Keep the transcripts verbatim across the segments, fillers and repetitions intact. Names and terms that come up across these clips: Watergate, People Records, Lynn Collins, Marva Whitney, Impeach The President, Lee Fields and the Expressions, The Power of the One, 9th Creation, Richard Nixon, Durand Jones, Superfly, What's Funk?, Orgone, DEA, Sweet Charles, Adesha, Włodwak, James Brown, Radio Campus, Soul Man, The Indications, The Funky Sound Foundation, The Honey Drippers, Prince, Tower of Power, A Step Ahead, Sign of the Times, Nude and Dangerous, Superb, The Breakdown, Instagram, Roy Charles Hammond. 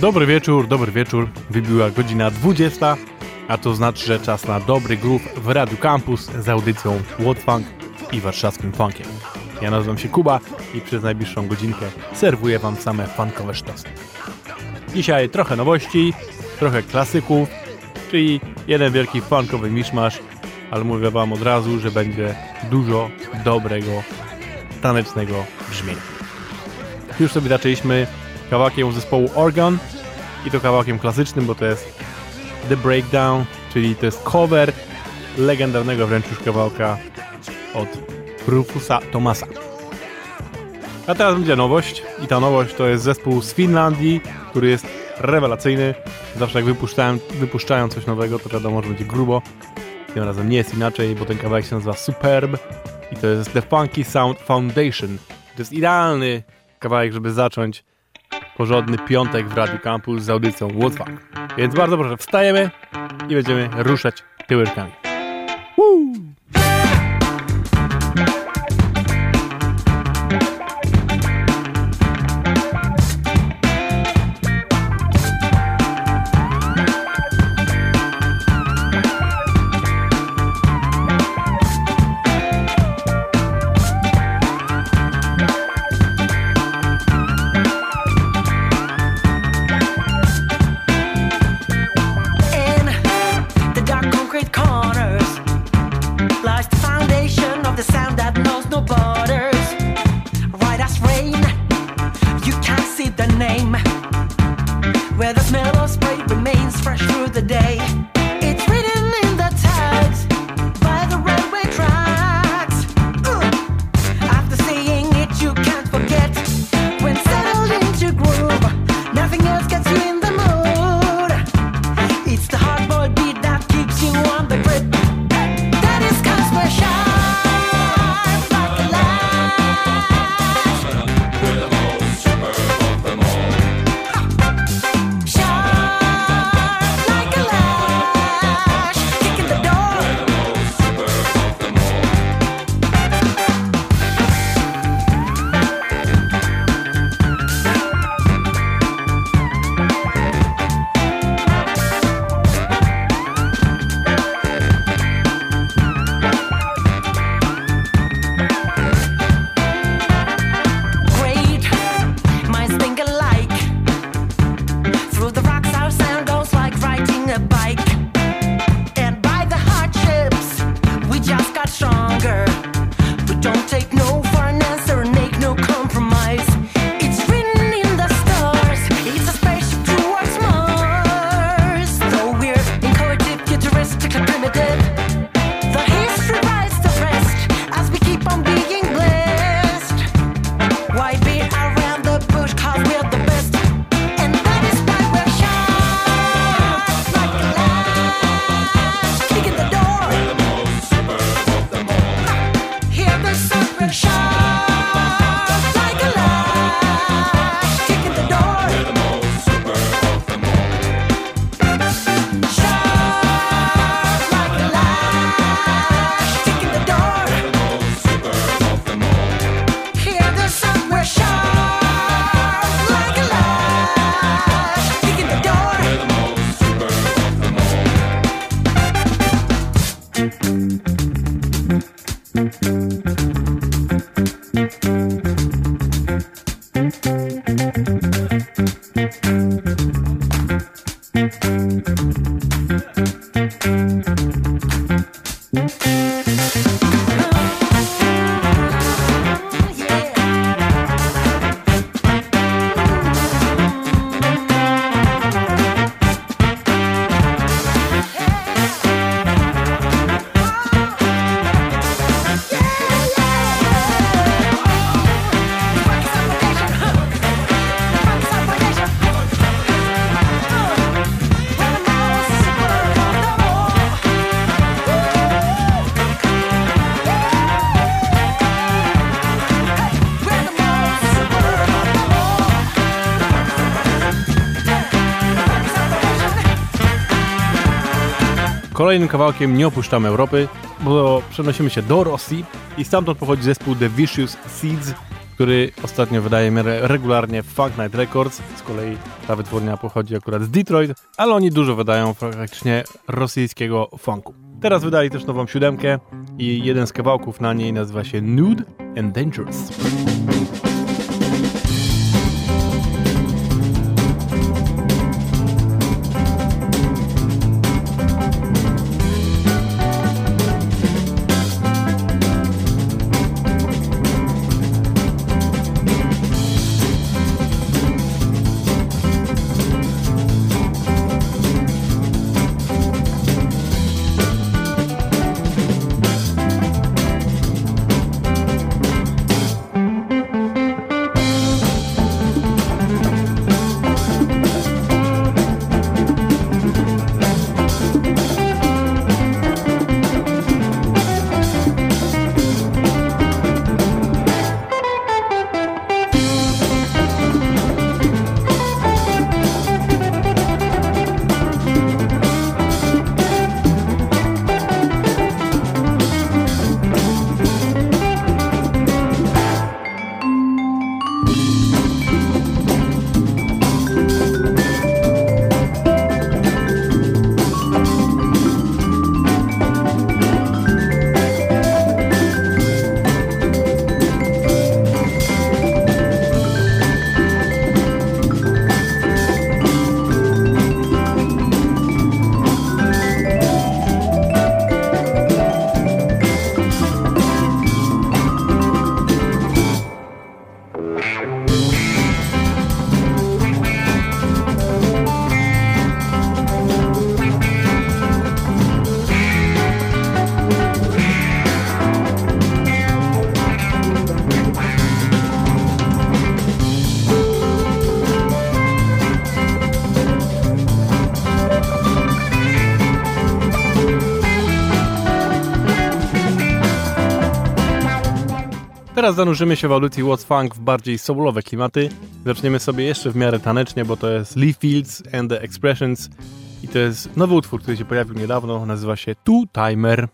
Dobry wieczór, dobry wieczór. Wybiła godzina dwudziesta, a to znaczy, że czas na dobry groove w Radiu Campus z audycją Włodwak i warszawskim funkiem. Ja nazywam się Kuba i przez najbliższą godzinkę serwuję wam same funkowe sztosy. Dzisiaj trochę nowości, trochę klasyków, czyli jeden wielki funkowy miszmasz, ale mówię wam od razu, że będzie dużo dobrego, tanecznego brzmienia. Już sobie zaczęliśmy kawałkiem zespołu Orgone i to kawałkiem klasycznym, bo to jest The Breakdown, czyli to jest cover legendarnego wręcz już kawałka od Rufusa Thomasa. A teraz będzie nowość i ta nowość to jest zespół z Finlandii, który jest rewelacyjny. Zawsze jak wypuszczają, wypuszczają coś nowego, to wiadomo, że będzie grubo. Tym razem nie jest inaczej, bo ten kawałek się nazywa Superb i to jest The Funky Sound Foundation. To jest idealny kawałek, żeby zacząć porządny piątek w Radiu Campus z audycją Włodwak. Więc bardzo proszę, wstajemy i będziemy ruszać tyłeczkami. Woo! Kolejnym kawałkiem nie opuszczamy Europy, bo przenosimy się do Rosji i stamtąd pochodzi zespół The Vicious Seeds, który ostatnio wydajemy regularnie w Funk Night Records. Z kolei ta wytwórnia pochodzi akurat z Detroit, ale oni dużo wydają praktycznie rosyjskiego funku. Teraz wydali też nową siódemkę i jeden z kawałków na niej nazywa się Nude and Dangerous. Teraz zanurzymy się w audycji What's Funk w bardziej soulowe klimaty. Zaczniemy sobie jeszcze w miarę tanecznie, bo to jest Lee Fields and the Expressions i to jest nowy utwór, który się pojawił niedawno, nazywa się Two Timer.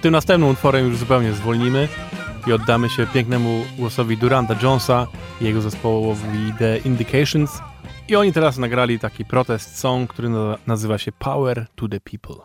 Tym następnym utworem już zupełnie zwolnimy i oddamy się pięknemu głosowi Duranda Jonesa i jego zespołowi The Indications. I oni teraz nagrali taki protest song, który nazywa się Power to the People.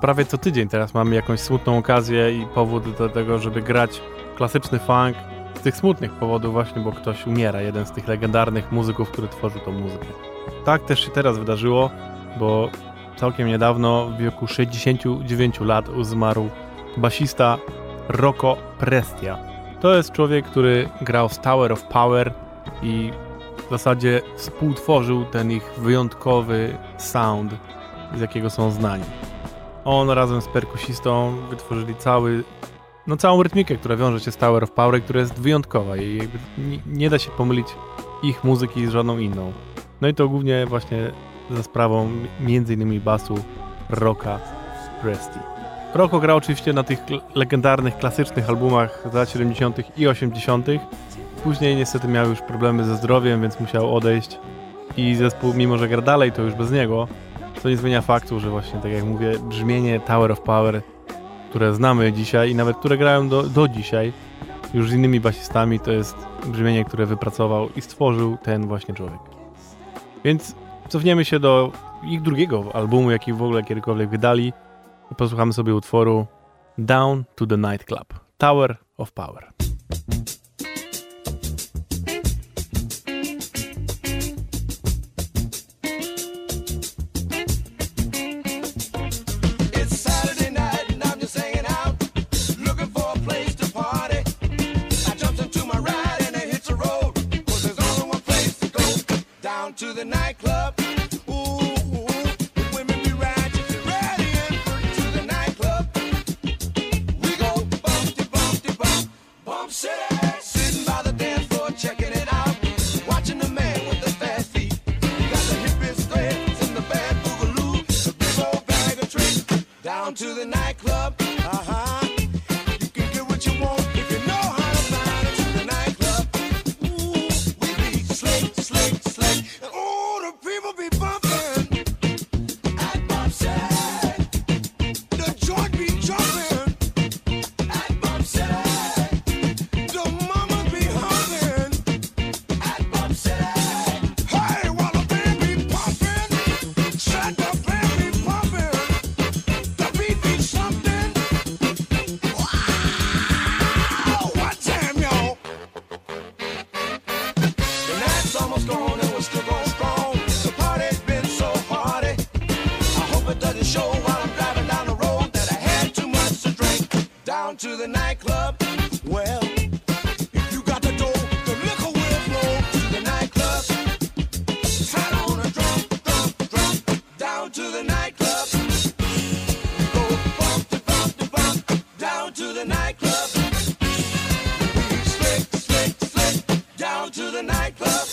Prawie co tydzień teraz mamy jakąś smutną okazję i powód do tego, żeby grać klasyczny funk z tych smutnych powodów właśnie, bo ktoś umiera, jeden z tych legendarnych muzyków, który tworzył tą muzykę. Tak też się teraz wydarzyło, bo całkiem niedawno w wieku sześćdziesięciu dziewięciu lat zmarł basista Rocco Prestia. To jest człowiek, który grał w Tower of Power i w zasadzie współtworzył ten ich wyjątkowy sound, z jakiego są znani. On razem z perkusistą wytworzyli cały, no całą rytmikę, która wiąże się z Tower of Power, która jest wyjątkowa i jakby nie, nie da się pomylić ich muzyki z żadną inną. No i to głównie właśnie za sprawą między innymi basu Rocca Prestii. Rocco grał oczywiście na tych legendarnych, klasycznych albumach z lat siedemdziesiątych i osiemdziesiątych. Później niestety miał już problemy ze zdrowiem, więc musiał odejść i zespół, mimo że gra dalej, to już bez niego. To nie zmienia faktu, że właśnie, tak jak mówię, brzmienie Tower of Power, które znamy dzisiaj i nawet które grają do, do dzisiaj już z innymi basistami, to jest brzmienie, które wypracował i stworzył ten właśnie człowiek. Więc cofniemy się do ich drugiego albumu, jaki w ogóle kiedykolwiek wydali i posłuchamy sobie utworu Down to the Nightclub, Tower of Power. To the nightclub. Ooh, ooh, the women be ratchet and radiant. To the nightclub, we go bump, de bump, de bump, bump city. Sitting by the dance floor, checking it. to the nightclub. Uh-huh. You can get what you want if you know how to find it to the nightclub. Ooh, we be slick, slick, slick. And ooh, the people be bumping at Bob's side. The joint be jumping at Bob's side. The mama be humping at Bob's side. Hey, while the band be popping, shut up. To the nightclub, well, if you got the dough, the liquor will flow to the nightclub. Turn on a drum, drum, drum, down to the nightclub. Go bump, to bump, to bump, down to the nightclub. We slick, slick, slick, down to the nightclub.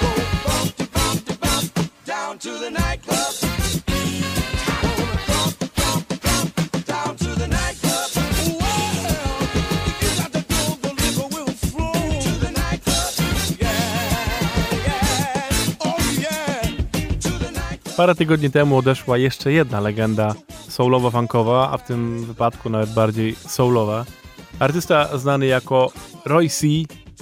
Go bump, to bump, to bump, down to the nightclub. Parę tygodni temu odeszła jeszcze jedna legenda soulowo-funkowa, a w tym wypadku nawet bardziej soulowa. Artysta znany jako Roy C.,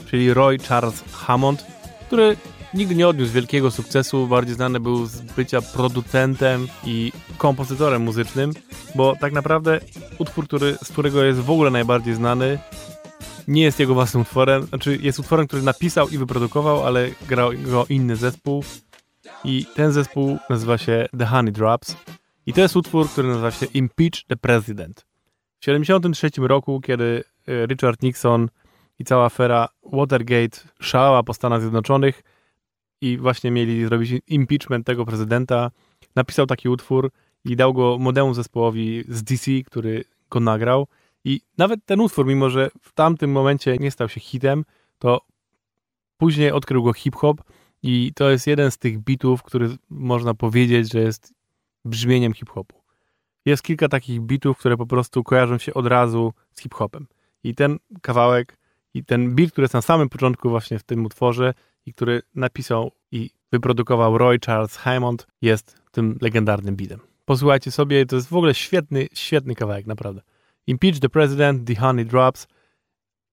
czyli Roy Charles Hammond, który nigdy nie odniósł wielkiego sukcesu, bardziej znany był z bycia producentem i kompozytorem muzycznym, bo tak naprawdę utwór, który, z którego jest w ogóle najbardziej znany, nie jest jego własnym utworem, znaczy jest utworem, który napisał i wyprodukował, ale grał go inny zespół. I ten zespół nazywa się The Honey Drippers i to jest utwór, który nazywa się Impeach The President. W siedemdziesiątym trzecim roku, kiedy Richard Nixon i cała afera Watergate szalała po Stanach Zjednoczonych i właśnie mieli zrobić impeachment tego prezydenta, napisał taki utwór i dał go młodemu zespołowi z D C, który go nagrał. I nawet ten utwór, mimo że w tamtym momencie nie stał się hitem, to później odkrył go hip-hop. I to jest jeden z tych bitów, który można powiedzieć, że jest brzmieniem hip-hopu. Jest kilka takich bitów, które po prostu kojarzą się od razu z hip-hopem. I ten kawałek, i ten bit, który jest na samym początku właśnie w tym utworze i który napisał i wyprodukował Roy Charles Hammond, jest tym legendarnym bitem. Posłuchajcie sobie, to jest w ogóle świetny, świetny kawałek, naprawdę. Impeach the President, The Honey Drippers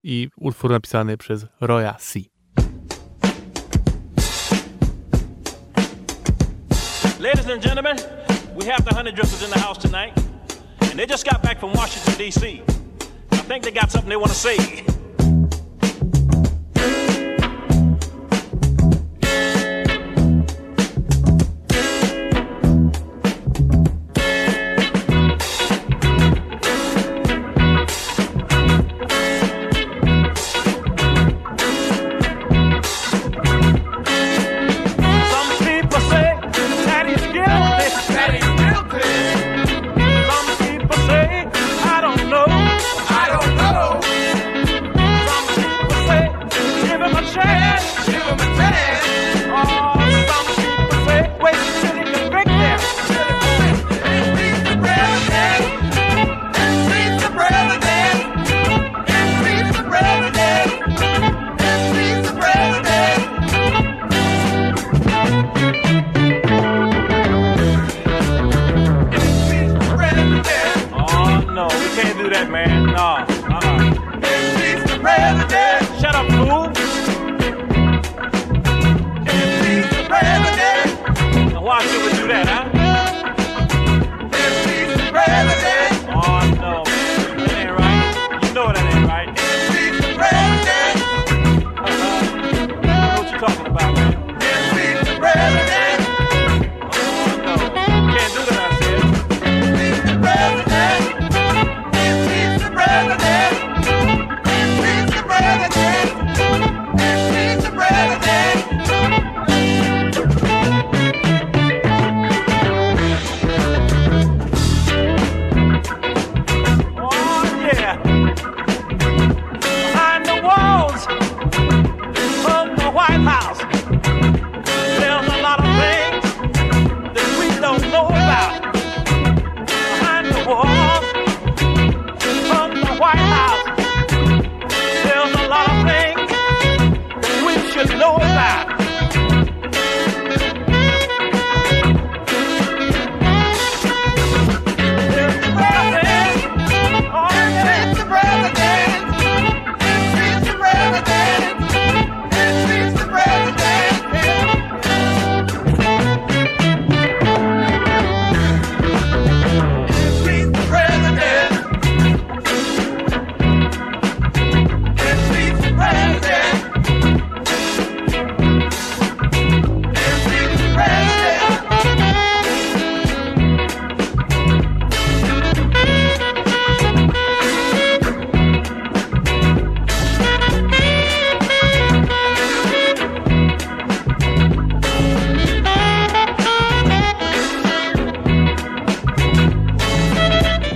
i utwór napisany przez Roya C. Ladies and gentlemen, we have the Honey Drippers in the house tonight, and they just got back from Washington, D C I think they got something they want to say. Some people say, I don't know, I don't know.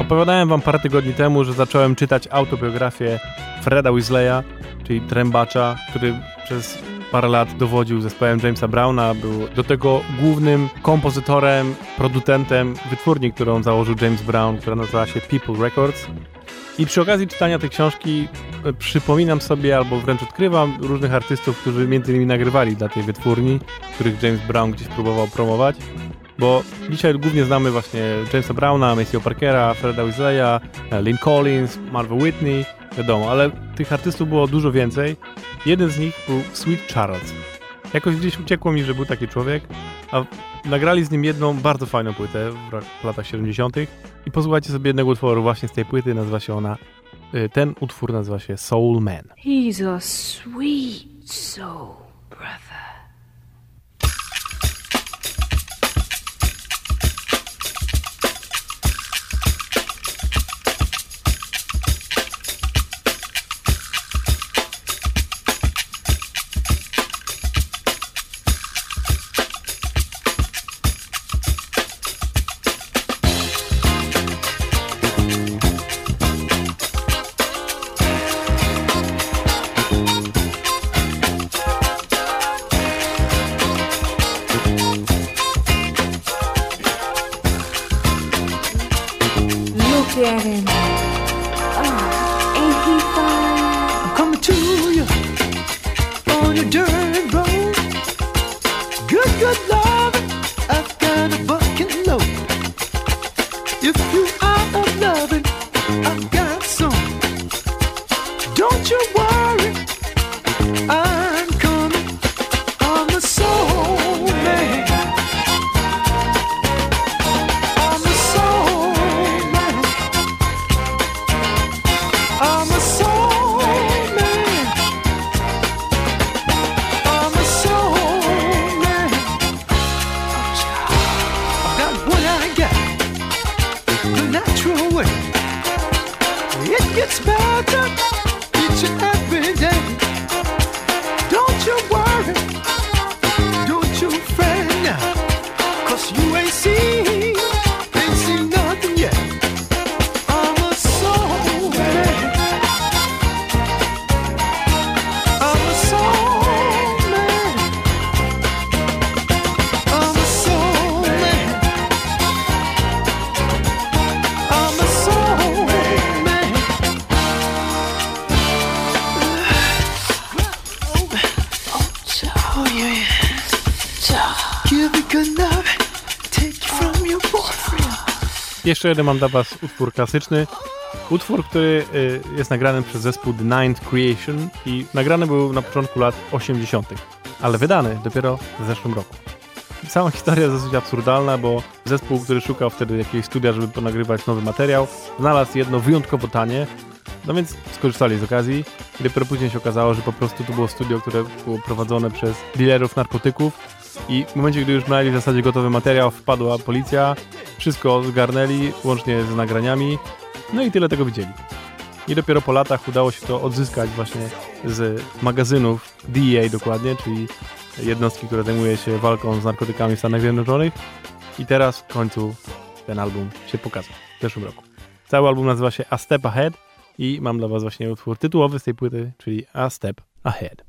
Opowiadałem wam parę tygodni temu, że zacząłem czytać autobiografię Freda Wesleya, czyli trębacza, który przez parę lat dowodził zespołem Jamesa Browna, był do tego głównym kompozytorem, producentem wytwórni, którą założył James Brown, która nazywała się People Records. I przy okazji czytania tej książki przypominam sobie, albo wręcz odkrywam różnych artystów, którzy między innymi nagrywali dla tej wytwórni, których James Brown gdzieś próbował promować, bo dzisiaj głównie znamy właśnie Jamesa Browna, Maceo Parkera, Freda Wesleya, Lynn Collins, Marva Whitney, wiadomo, ale tych artystów było dużo więcej. Jeden z nich był Sweet Charles. Jakoś gdzieś uciekło mi, że był taki człowiek, a nagrali z nim jedną bardzo fajną płytę w latach siedemdziesiątych i posłuchajcie sobie jednego utworu właśnie z tej płyty, nazywa się ona, ten utwór nazywa się Soul Man. He's a sweet soul brother. Jeszcze jeden mam dla was utwór klasyczny. Utwór, który jest nagrany przez zespół The Ninth Creation i nagrany był na początku lat osiemdziesiątych, ale wydany dopiero w zeszłym roku. Sama historia jest dosyć absurdalna, bo zespół, który szukał wtedy jakiegoś studia, żeby ponagrywać nowy materiał, znalazł jedno wyjątkowo tanie, no więc skorzystali z okazji. Dopiero później się okazało, że po prostu to było studio, które było prowadzone przez dealerów narkotyków i w momencie, gdy już mieli w zasadzie gotowy materiał, wpadła policja. Wszystko zgarnęli, łącznie z nagraniami, no i tyle tego widzieli. I dopiero po latach udało się to odzyskać właśnie z magazynów D E A dokładnie, czyli jednostki, która zajmuje się walką z narkotykami w Stanach Zjednoczonych. I teraz w końcu ten album się pokazał w zeszłym roku. Cały album nazywa się A Step Ahead i mam dla was właśnie utwór tytułowy z tej płyty, czyli A Step Ahead.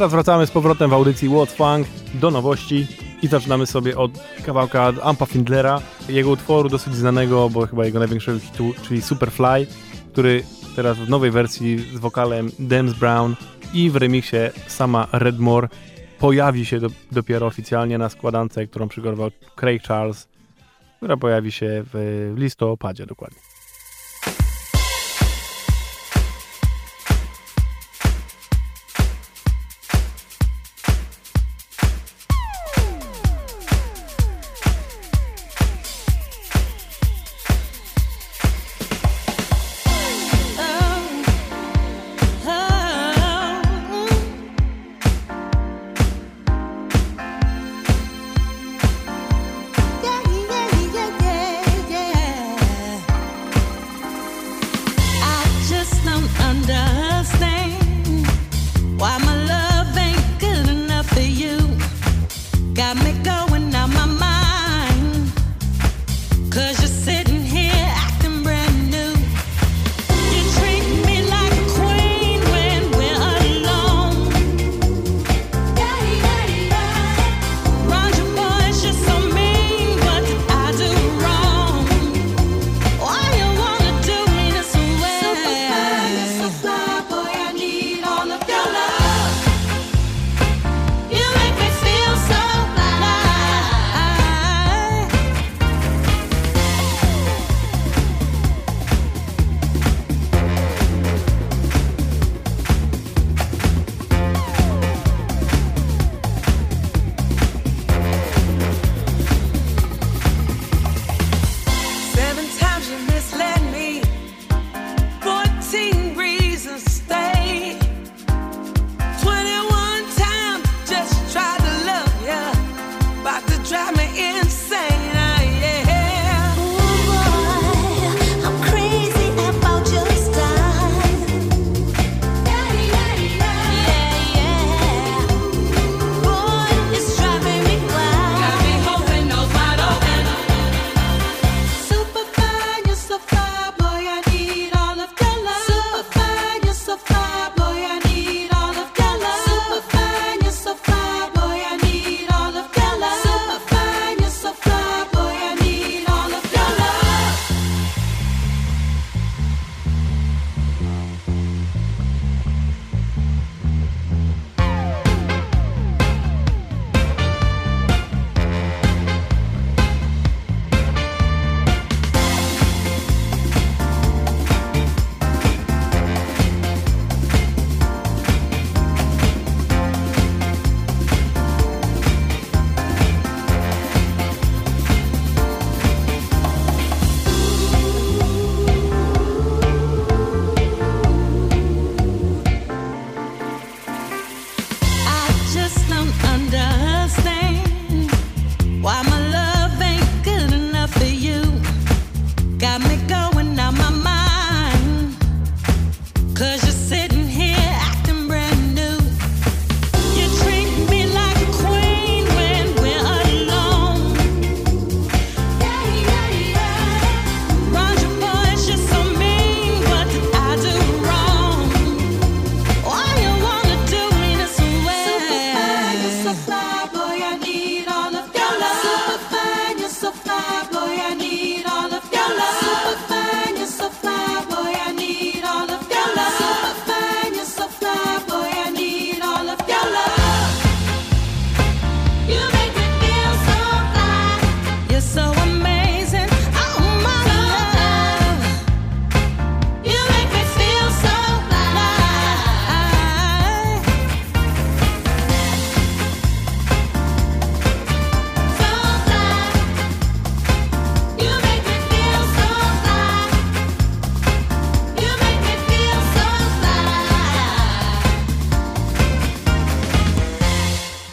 Teraz wracamy z powrotem w audycji What's Funk do nowości i zaczynamy sobie od kawałka od Ampa Findlera, jego utworu dosyć znanego, bo chyba jego największego hitu, czyli Superfly, który teraz w nowej wersji z wokalem Dems Brown i w remiksie sama Redmore pojawi się do, dopiero oficjalnie na składance, którą przygotował Craig Charles, która pojawi się w listopadzie dokładnie.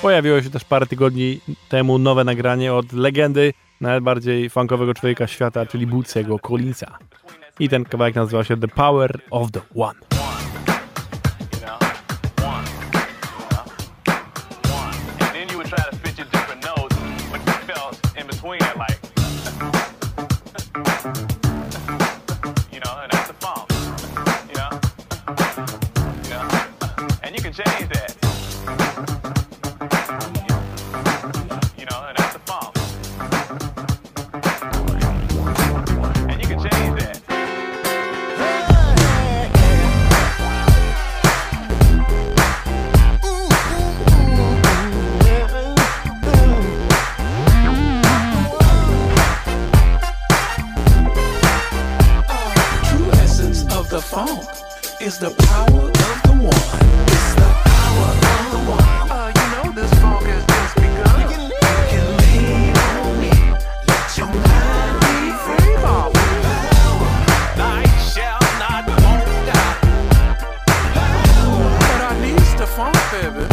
Pojawiło się też parę tygodni temu nowe nagranie od legendy najbardziej funkowego człowieka świata, czyli Bootsiego Collinsa. I ten kawałek nazywa się The Power of the One. You know, and that's the funk, you know, you know, and you can change that. It's the power of the one. It's the power of the one. Uh, you know this funk has just begun. You can lean, you can lean on me. Let your mind be free. By the power, night shall not wander. But I need the funk, baby.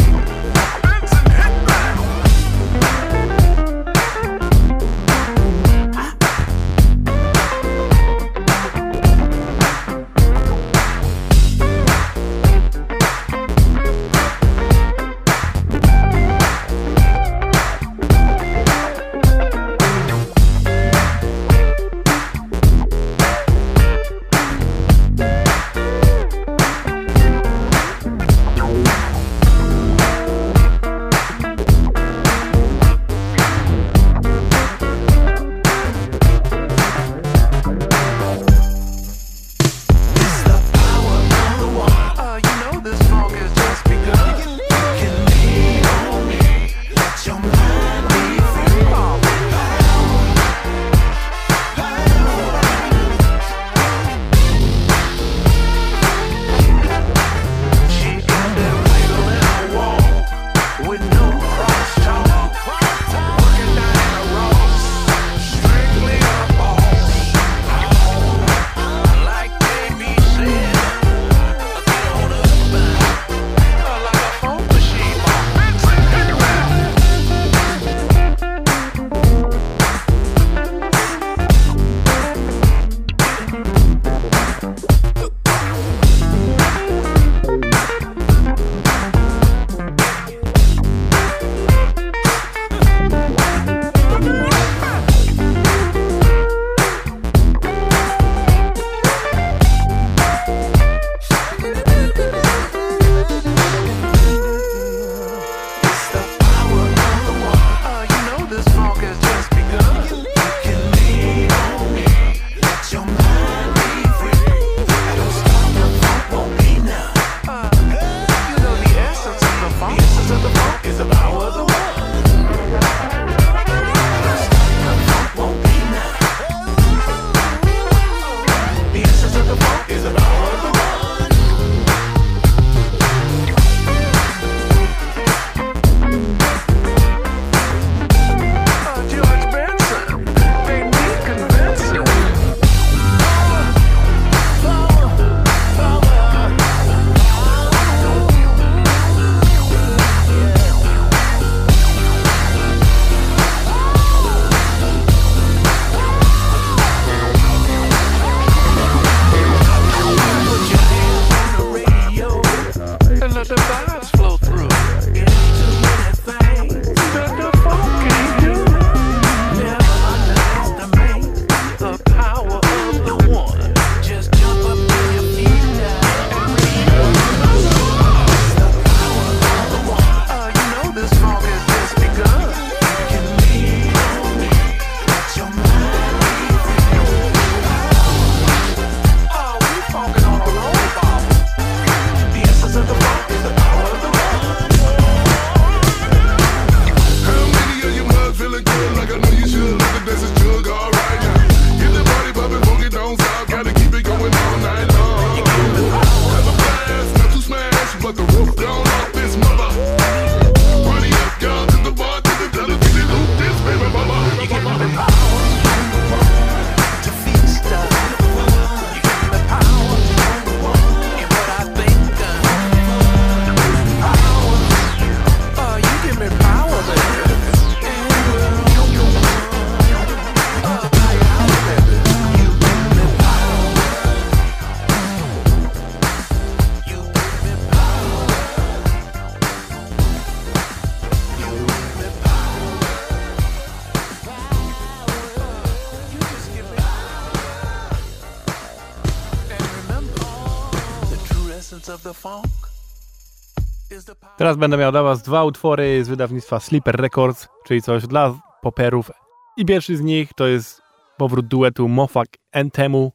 Teraz będę miał dla was dwa utwory z wydawnictwa Sleeper Records, czyli coś dla poperów. I pierwszy z nich to jest powrót duetu Mofak Anthemu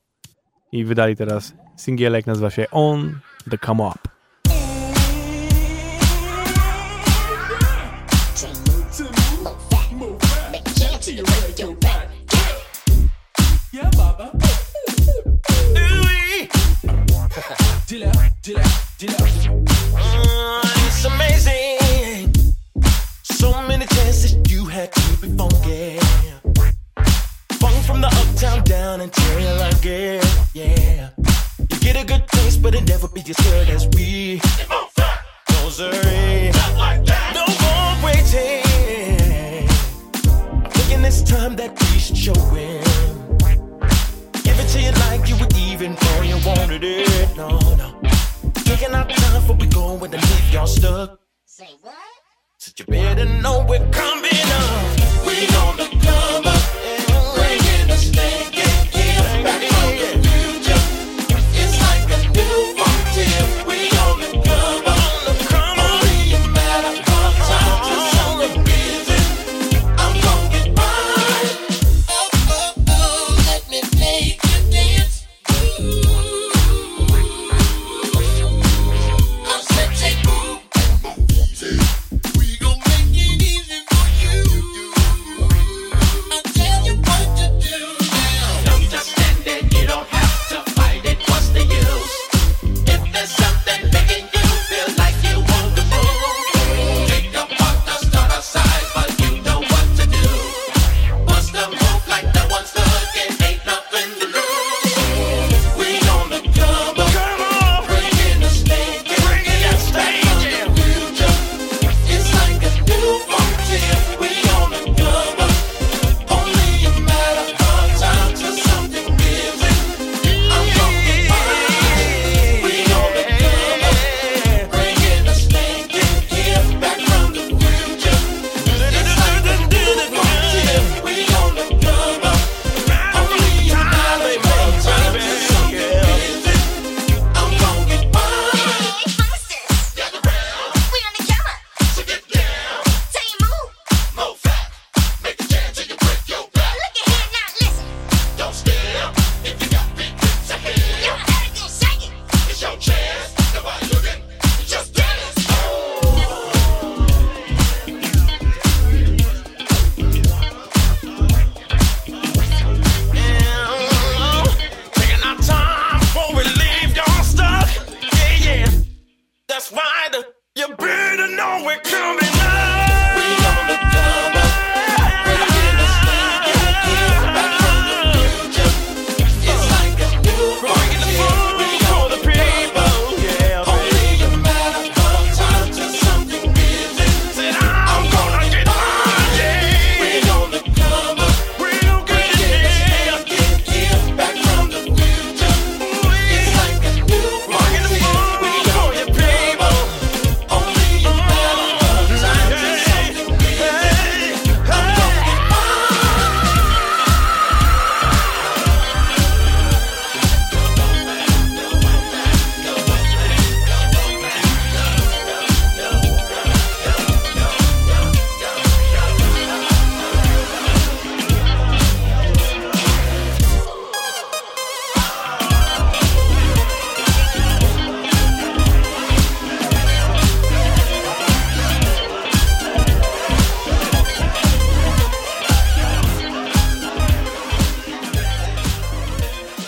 i wydali teraz singielek, nazywa się On The Come Up. Yeah, baba. Dealer, dealer, dealer. Mm, it's amazing. So many chances you had to be funky. Funk from the uptown down until you like it, yeah. You get a good taste, but it never be as good as we. Rosary. Not like that. No more waiting. I'm thinking it's time that we should show it. Till you like you would even though you wanted it. No, no. Taking our time for we go when the leave y'all stuck. Say what? So you better know we're coming up. We on the come up. Bringing the stank and give back from the future. It's like a new funk tip. We on the come up. Only a matter of time to show the reason. I'm gonna get mine. Oh, oh, oh, let me make.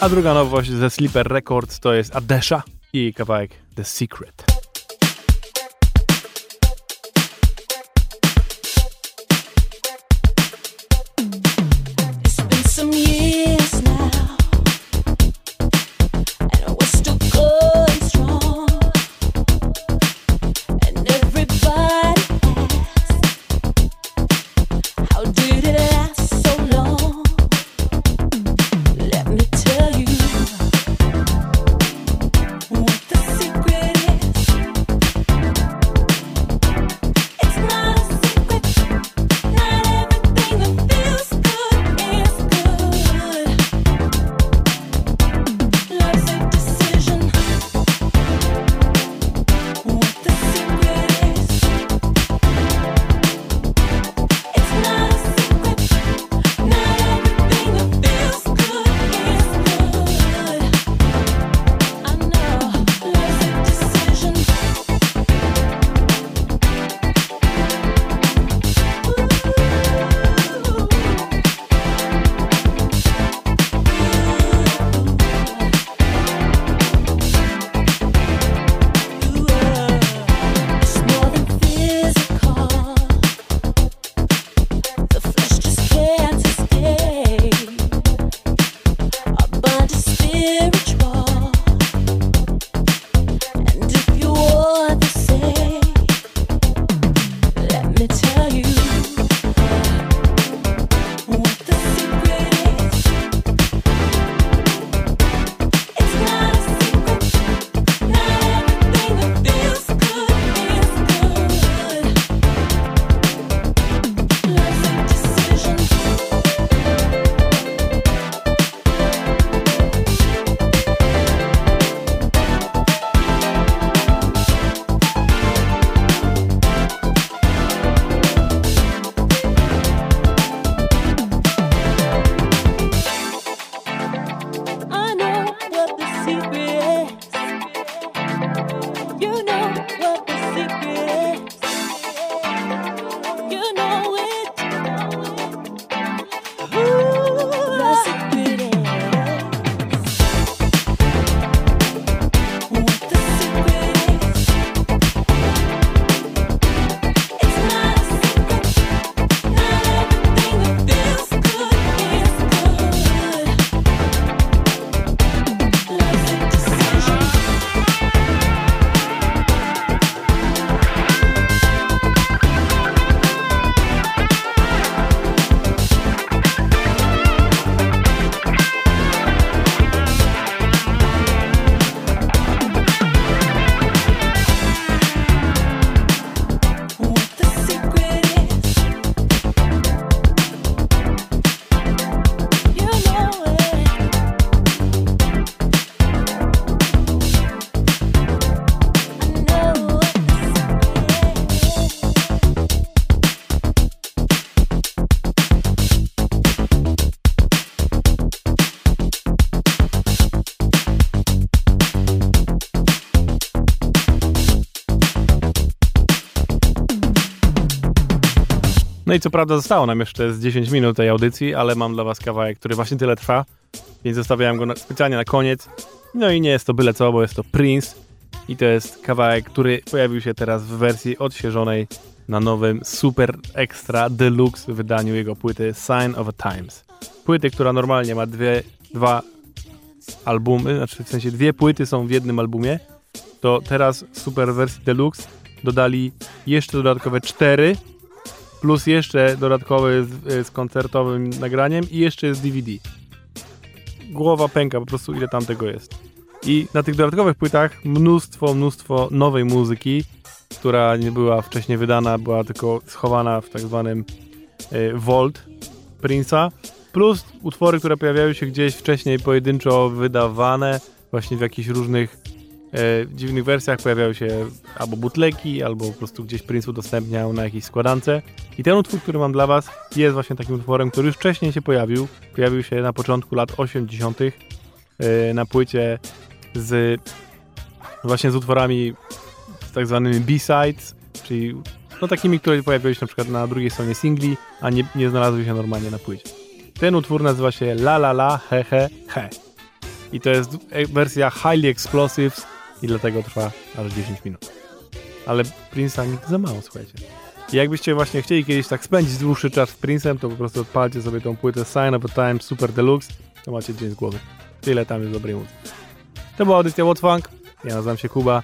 A druga nowość ze Sleeper Records to jest Adesha i kawałek The Secret. What the secret is. No i co prawda zostało nam jeszcze z dziesięć minut tej audycji, ale mam dla was kawałek, który właśnie tyle trwa, więc zostawiałem go na, specjalnie na koniec. No i nie jest to byle co, bo jest to Prince i to jest kawałek, który pojawił się teraz w wersji odświeżonej na nowym super extra deluxe wydaniu jego płyty Sign of the Times. Płyty, która normalnie ma dwie, dwa albumy, znaczy w sensie dwie płyty są w jednym albumie, to teraz super wersji deluxe dodali jeszcze dodatkowe cztery, plus jeszcze dodatkowy z, z koncertowym nagraniem i jeszcze jest D V D. Głowa pęka po prostu, ile tam tego jest. I na tych dodatkowych płytach mnóstwo, mnóstwo nowej muzyki, która nie była wcześniej wydana, była tylko schowana w tak zwanym y, Vault Prince'a, plus utwory, które pojawiały się gdzieś wcześniej pojedynczo wydawane, właśnie w jakichś różnych y, dziwnych wersjach, pojawiały się albo butleki, albo po prostu gdzieś Prince udostępniał na jakiejś składance. I ten utwór, który mam dla was, jest właśnie takim utworem, który już wcześniej się pojawił, pojawił się na początku lat osiemdziesiątych y, na płycie z właśnie z utworami tak zwanymi B-sides, czyli no takimi, które pojawiły się na przykład na drugiej stronie singli, a nie, nie znalazły się normalnie na płycie. Ten utwór nazywa się La La La He He He i to jest wersja Highly Explosives i dlatego trwa aż dziesięć minut. Ale Prince'a nigdy za mało, słuchajcie. I jakbyście właśnie chcieli kiedyś tak spędzić dłuższy czas z Prince'em, to po prostu odpalcie sobie tą płytę Sign of the Times Super Deluxe, to macie dzień z głowy. Tyle tam jest dobrej muzyki. To była audycja What Funk. Ja nazywam się Kuba.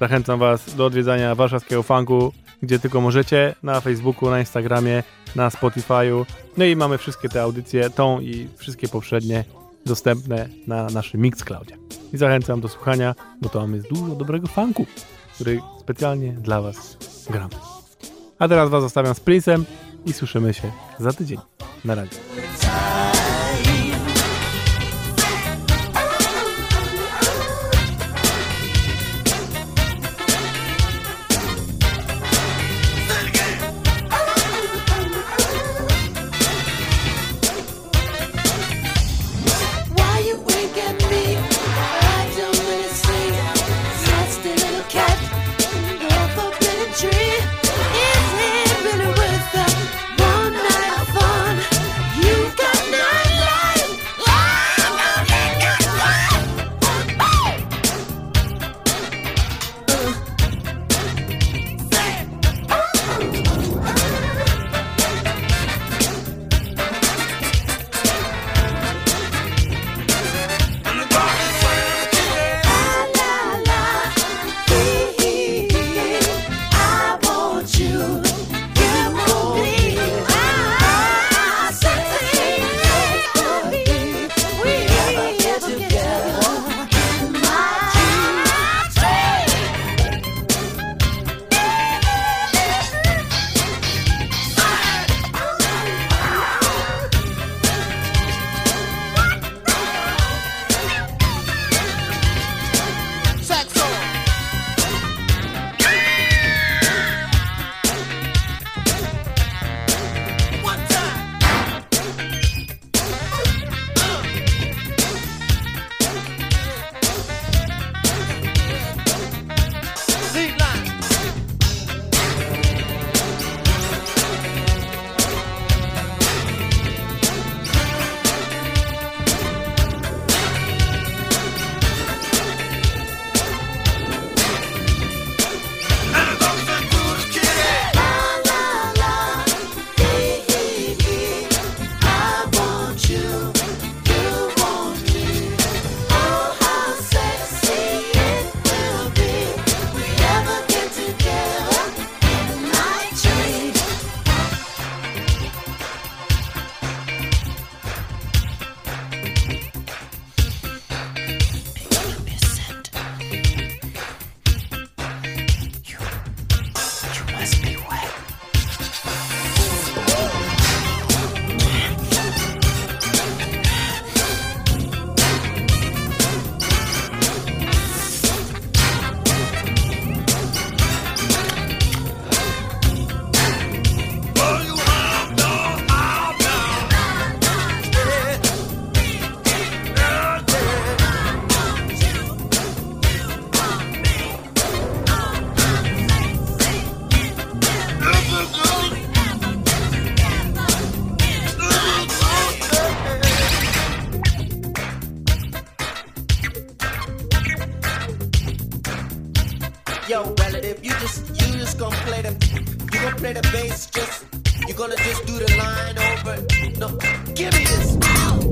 Zachęcam was do odwiedzania warszawskiego funku, gdzie tylko możecie, na Facebooku, na Instagramie, na Spotify'u. No i mamy wszystkie te audycje, tą i wszystkie poprzednie, dostępne na naszym Mixcloudzie. I zachęcam do słuchania, bo tam jest dużo dobrego funku, który specjalnie dla was gramy. A teraz was zostawiam z Prince'em i słyszymy się za tydzień. Na razie. Tree, is it really worth the one night fun? You gonna just do the line over? No, give me this. Ow!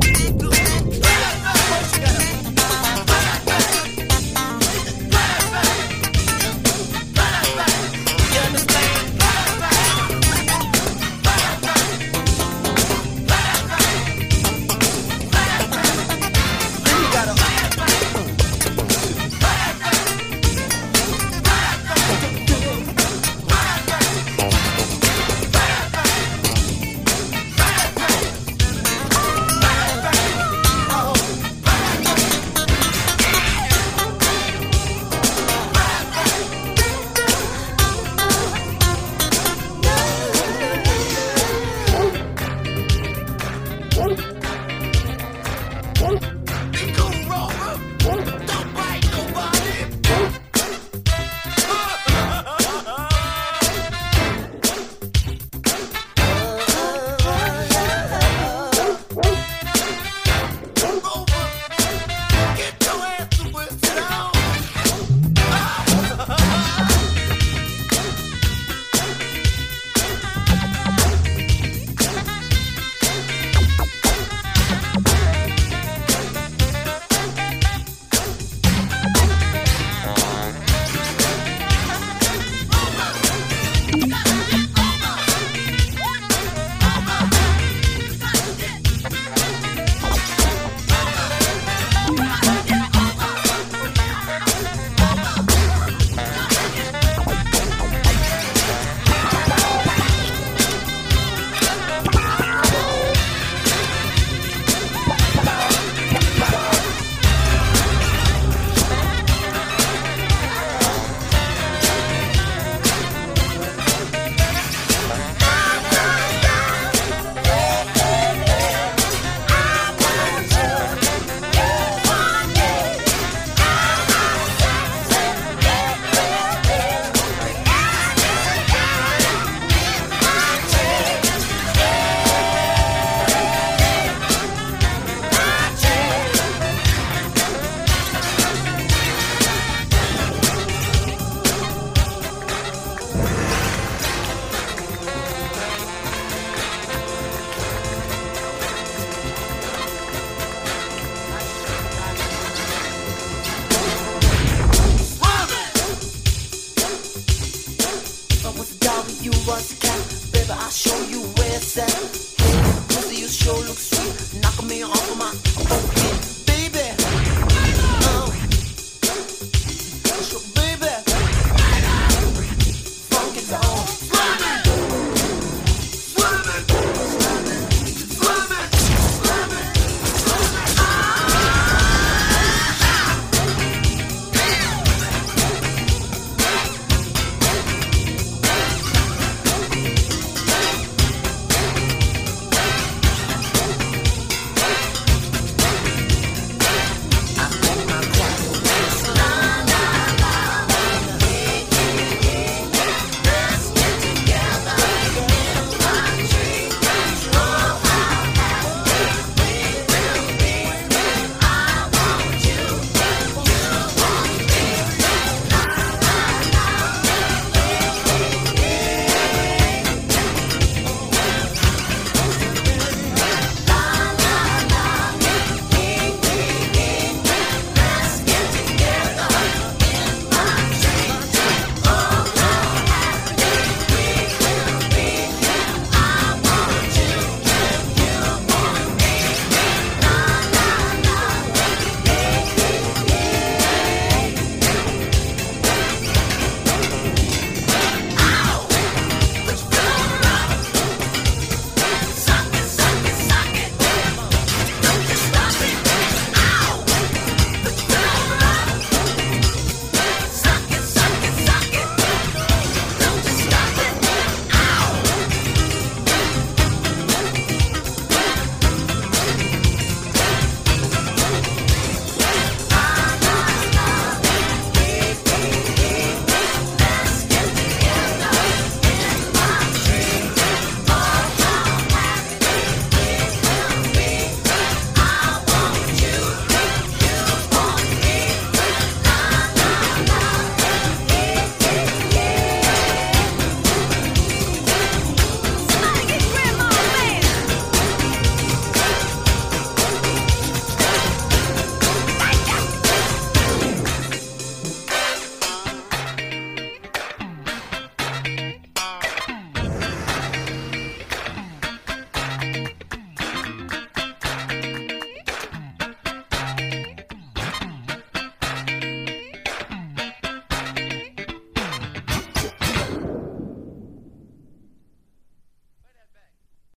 Show you where it's at. Pussy, you sure look sweet. Knock me off of my